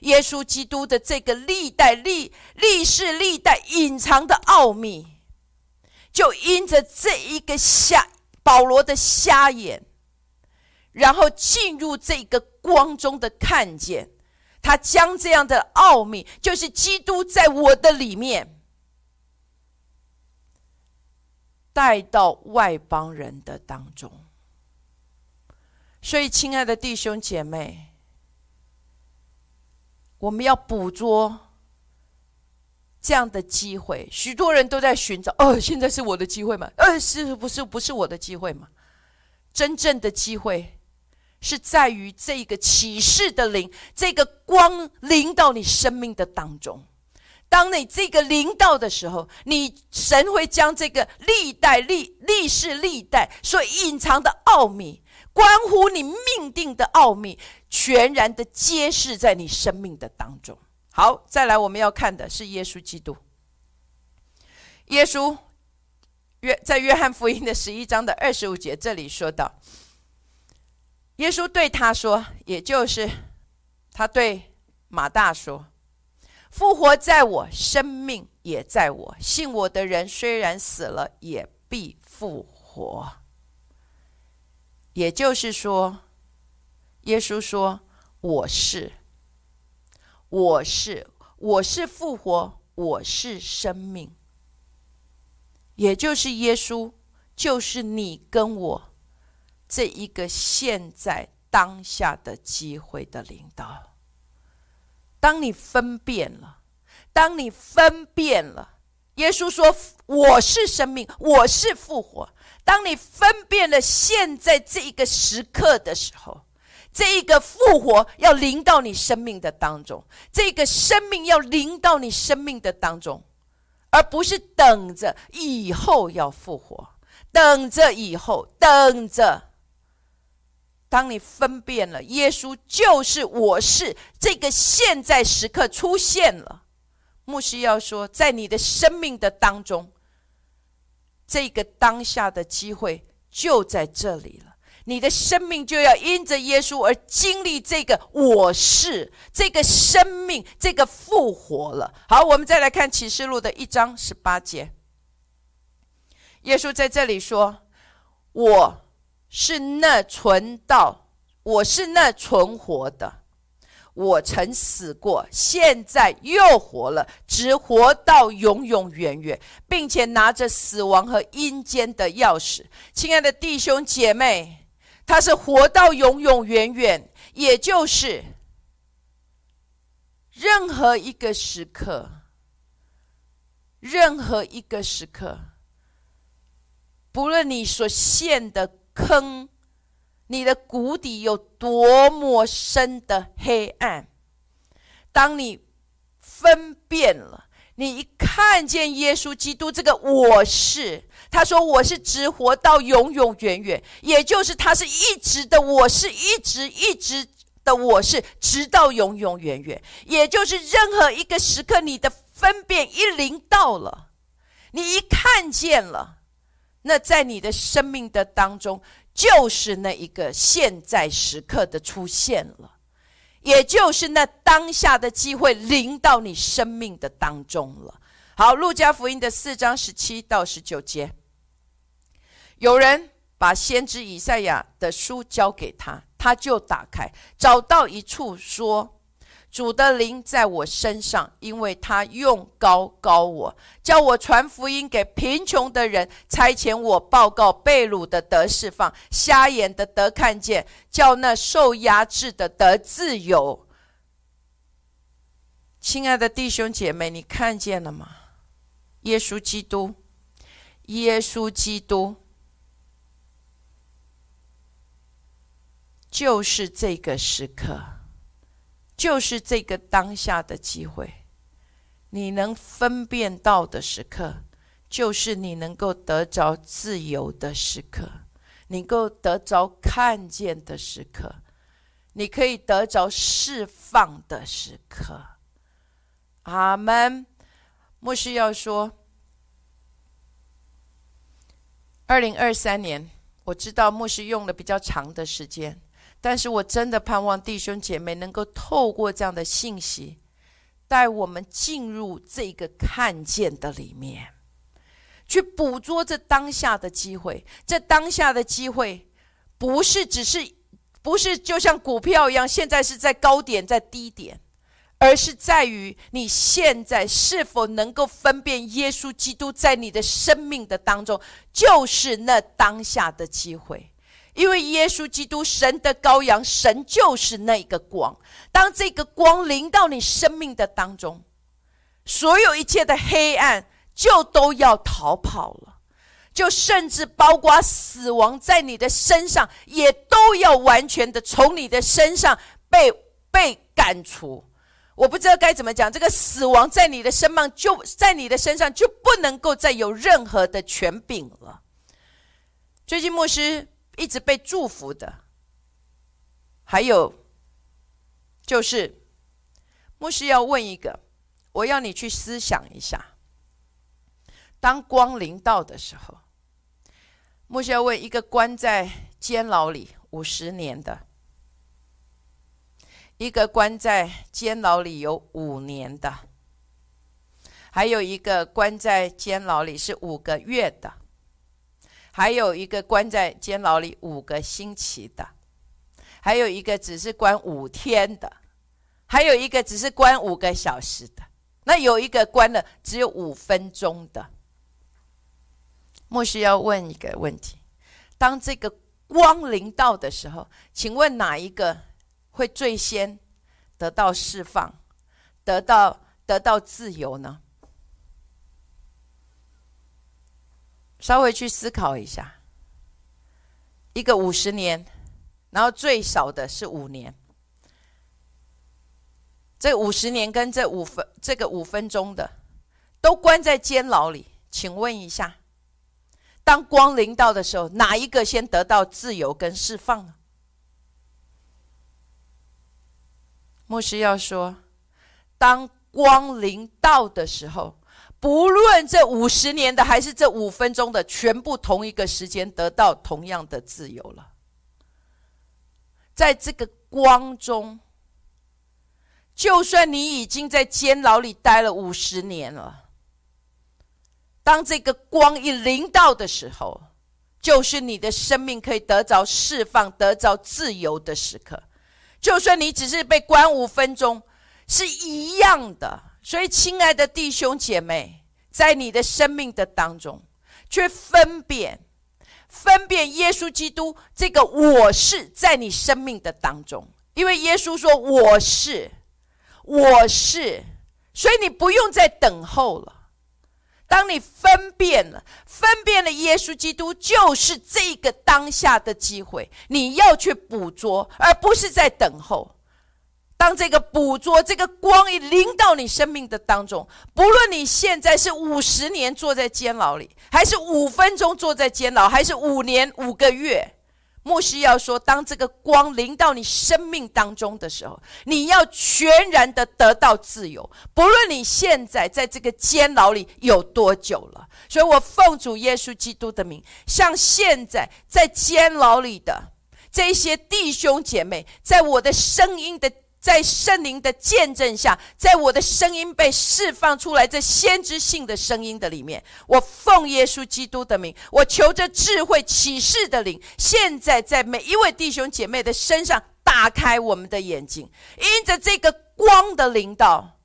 耶稣基督的这个历代历历世历代隐藏的奥秘，就因着这一个瞎，保罗的瞎眼，然后进入这个光中的看见，他将这样的奥秘，就是基督在我的里面，带到外邦人的当中。所以亲爱的弟兄姐妹，我们要捕捉这样的机会。许多人都在寻找，哦，现在是我的机会吗？呃，是不是不是我的机会吗？真正的机会是在于这个启示的灵，这个光临到你生命的当中。当你这个临到的时候，你神会将这个历代历历世历代所隐藏的奥秘，关乎你命定的奥秘，全然的揭示在你生命的当中。好，再来我们要看的是耶稣基督。耶稣在约翰福音的十一章的二十五节这里说到，耶稣对他说，也就是他对马大说：“复活在我，生命也在我。信我的人虽然死了，也必复活。”也就是说，耶稣说：“我是。”我是，我是复活，我是生命。也就是耶稣，就是你跟我这一个现在当下的机会的领导。当你分辨了，当你分辨了，耶稣说我是生命，我是复活。当你分辨了现在这一个时刻的时候，这一个复活要临到你生命的当中，这个生命要临到你生命的当中，而不是等着以后要复活，等着以后，等着。当你分辨了，耶稣就是我是，这个现在时刻出现了。牧师要说，在你的生命的当中，这个当下的机会就在这里了。你的生命就要因着耶稣而经历这个我是，这个生命，这个复活了。好，我们再来看启示录的一章十八节，耶稣在这里说，我是那存到，我是那存活的，我曾死过，现在又活了，直活到永永远远，并且拿着死亡和阴间的钥匙。亲爱的弟兄姐妹，他是活到永永远远，也就是任何一个时刻，任何一个时刻，不论你所陷的坑，你的谷底有多么深的黑暗，当你分辨了，你一看见耶稣基督这个我是，他说我是直活到永永远远，也就是他是一直的我是，一直一直的我是，直到永永远远。也就是任何一个时刻，你的分辨一临到了，你一看见了，那在你的生命的当中就是那一个现在时刻的出现了，也就是那当下的机会临到你生命的当中了。好，路加福音的四章十七到十九节，有人把先知以赛亚的书交给他，他就打开，找到一处说，主的灵在我身上，因为他用膏膏我，叫我传福音给贫穷的人，差遣我报告被掳的得释放，瞎眼的得看见，叫那受压制的得自由。亲爱的弟兄姐妹，你看见了吗？耶稣基督，耶稣基督就是这个时刻，就是这个当下的机会，你能分辨到的时刻，就是你能够得着自由的时刻，你能够得着看见的时刻，你可以得着释放的时刻。阿们。牧师要说，二零二三年，我知道牧师用了比较长的时间，但是我真的盼望弟兄姐妹能够透过这样的信息，带我们进入这个看见的里面，去捕捉这当下的机会。这当下的机会不是只是不是就像股票一样，现在是在高点在低点，而是在于你现在是否能够分辨耶稣基督在你的生命的当中，就是那当下的机会。因为耶稣基督，神的羔羊，神就是那个光。当这个光临到你生命的当中，所有一切的黑暗就都要逃跑了，就甚至包括死亡在你的身上，也都要完全的从你的身上被被赶除。我不知道该怎么讲，这个死亡在你的身上就在你的身上就不能够再有任何的权柄了。最近牧师一直被祝福的，还有就是牧师要问一个，我要你去思想一下，当光临到的时候，牧师要问一个关在监牢里五十年的，一个关在监牢里有五年的，还有一个关在监牢里是五个月的，还有一个关在监牢里五个星期的，还有一个只是关五天的，还有一个只是关五个小时的，那有一个关了只有五分钟的。牧师要问一个问题，当这个光临到的时候，请问哪一个会最先得到释放，得到得到自由呢？稍微去思考一下，一个五十年，然后最少的是五年。这五十年跟这五分这个五分钟的，都关在监牢里。请问一下，当光临到的时候，哪一个先得到自由跟释放呢？牧师要说，当光临到的时候，不论这五十年的还是这五分钟的，全部同一个时间得到同样的自由了。在这个光中，就算你已经在监牢里待了五十年了，当这个光一临到的时候，就是你的生命可以得着释放、得着自由的时刻。就算你只是被关五分钟，是一样的。所以亲爱的弟兄姐妹，在你的生命的当中去分辨分辨耶稣基督这个我是在你生命的当中，因为耶稣说我是我是，所以你不用再等候了。当你分辨了分辨了耶稣基督，就是这个当下的机会你要去捕捉，而不是在等候。当这个捕捉，这个光一临到你生命的当中，不论你现在是五十年坐在监牢里，还是五分钟坐在监牢，还是五年五个月，牧师要说，当这个光临到你生命当中的时候，你要全然的得到自由，不论你现在在这个监牢里有多久了。所以我奉主耶稣基督的名，像现在在监牢里的这些弟兄姐妹，在我的声音的在圣灵的见证下，在我的声音被释放出来这先知性的声音的里面，我奉耶稣基督的名，我求着智慧启示的灵，现在在每一位弟兄姐妹的身上打开我们的眼睛，因着这个光的领导，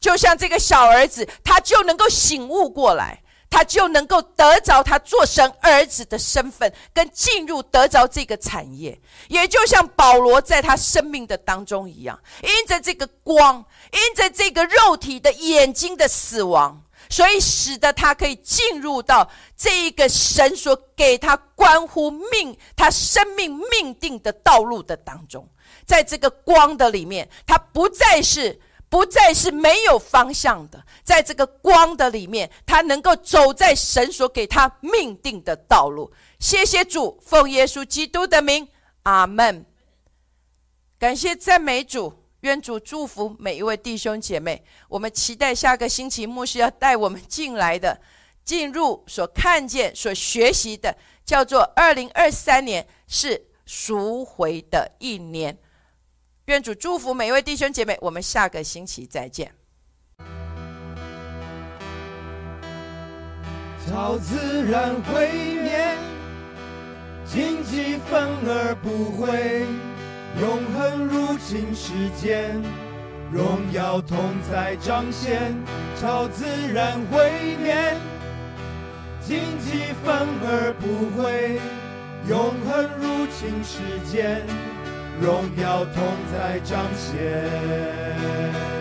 就像这个小儿子，他就能够醒悟过来，他就能够得着他做神儿子的身份，跟进入得着这个产业，也就像保罗在他生命的当中一样，因着这个光，因着这个肉体的眼睛的死亡，所以使得他可以进入到这一个神所给他关乎命他生命命定的道路的当中。在这个光的里面，他不再是不再是没有方向的，在这个光的里面，他能够走在神所给他命定的道路。谢谢主，奉耶稣基督的名，阿们。感谢赞美主，愿主祝福每一位弟兄姐妹。我们期待下个星期牧师要带我们进来的，进入所看见所学习的，叫做二零二三年是赎回的一年。愿主祝福每一位弟兄姐妹，我们下个星期再见。超自然毁灭，荆棘反而不会，永恒入侵世间，荣耀同在彰显。超自然毁灭，荆棘反而不会，永恒入侵世间，荣耀同在彰显。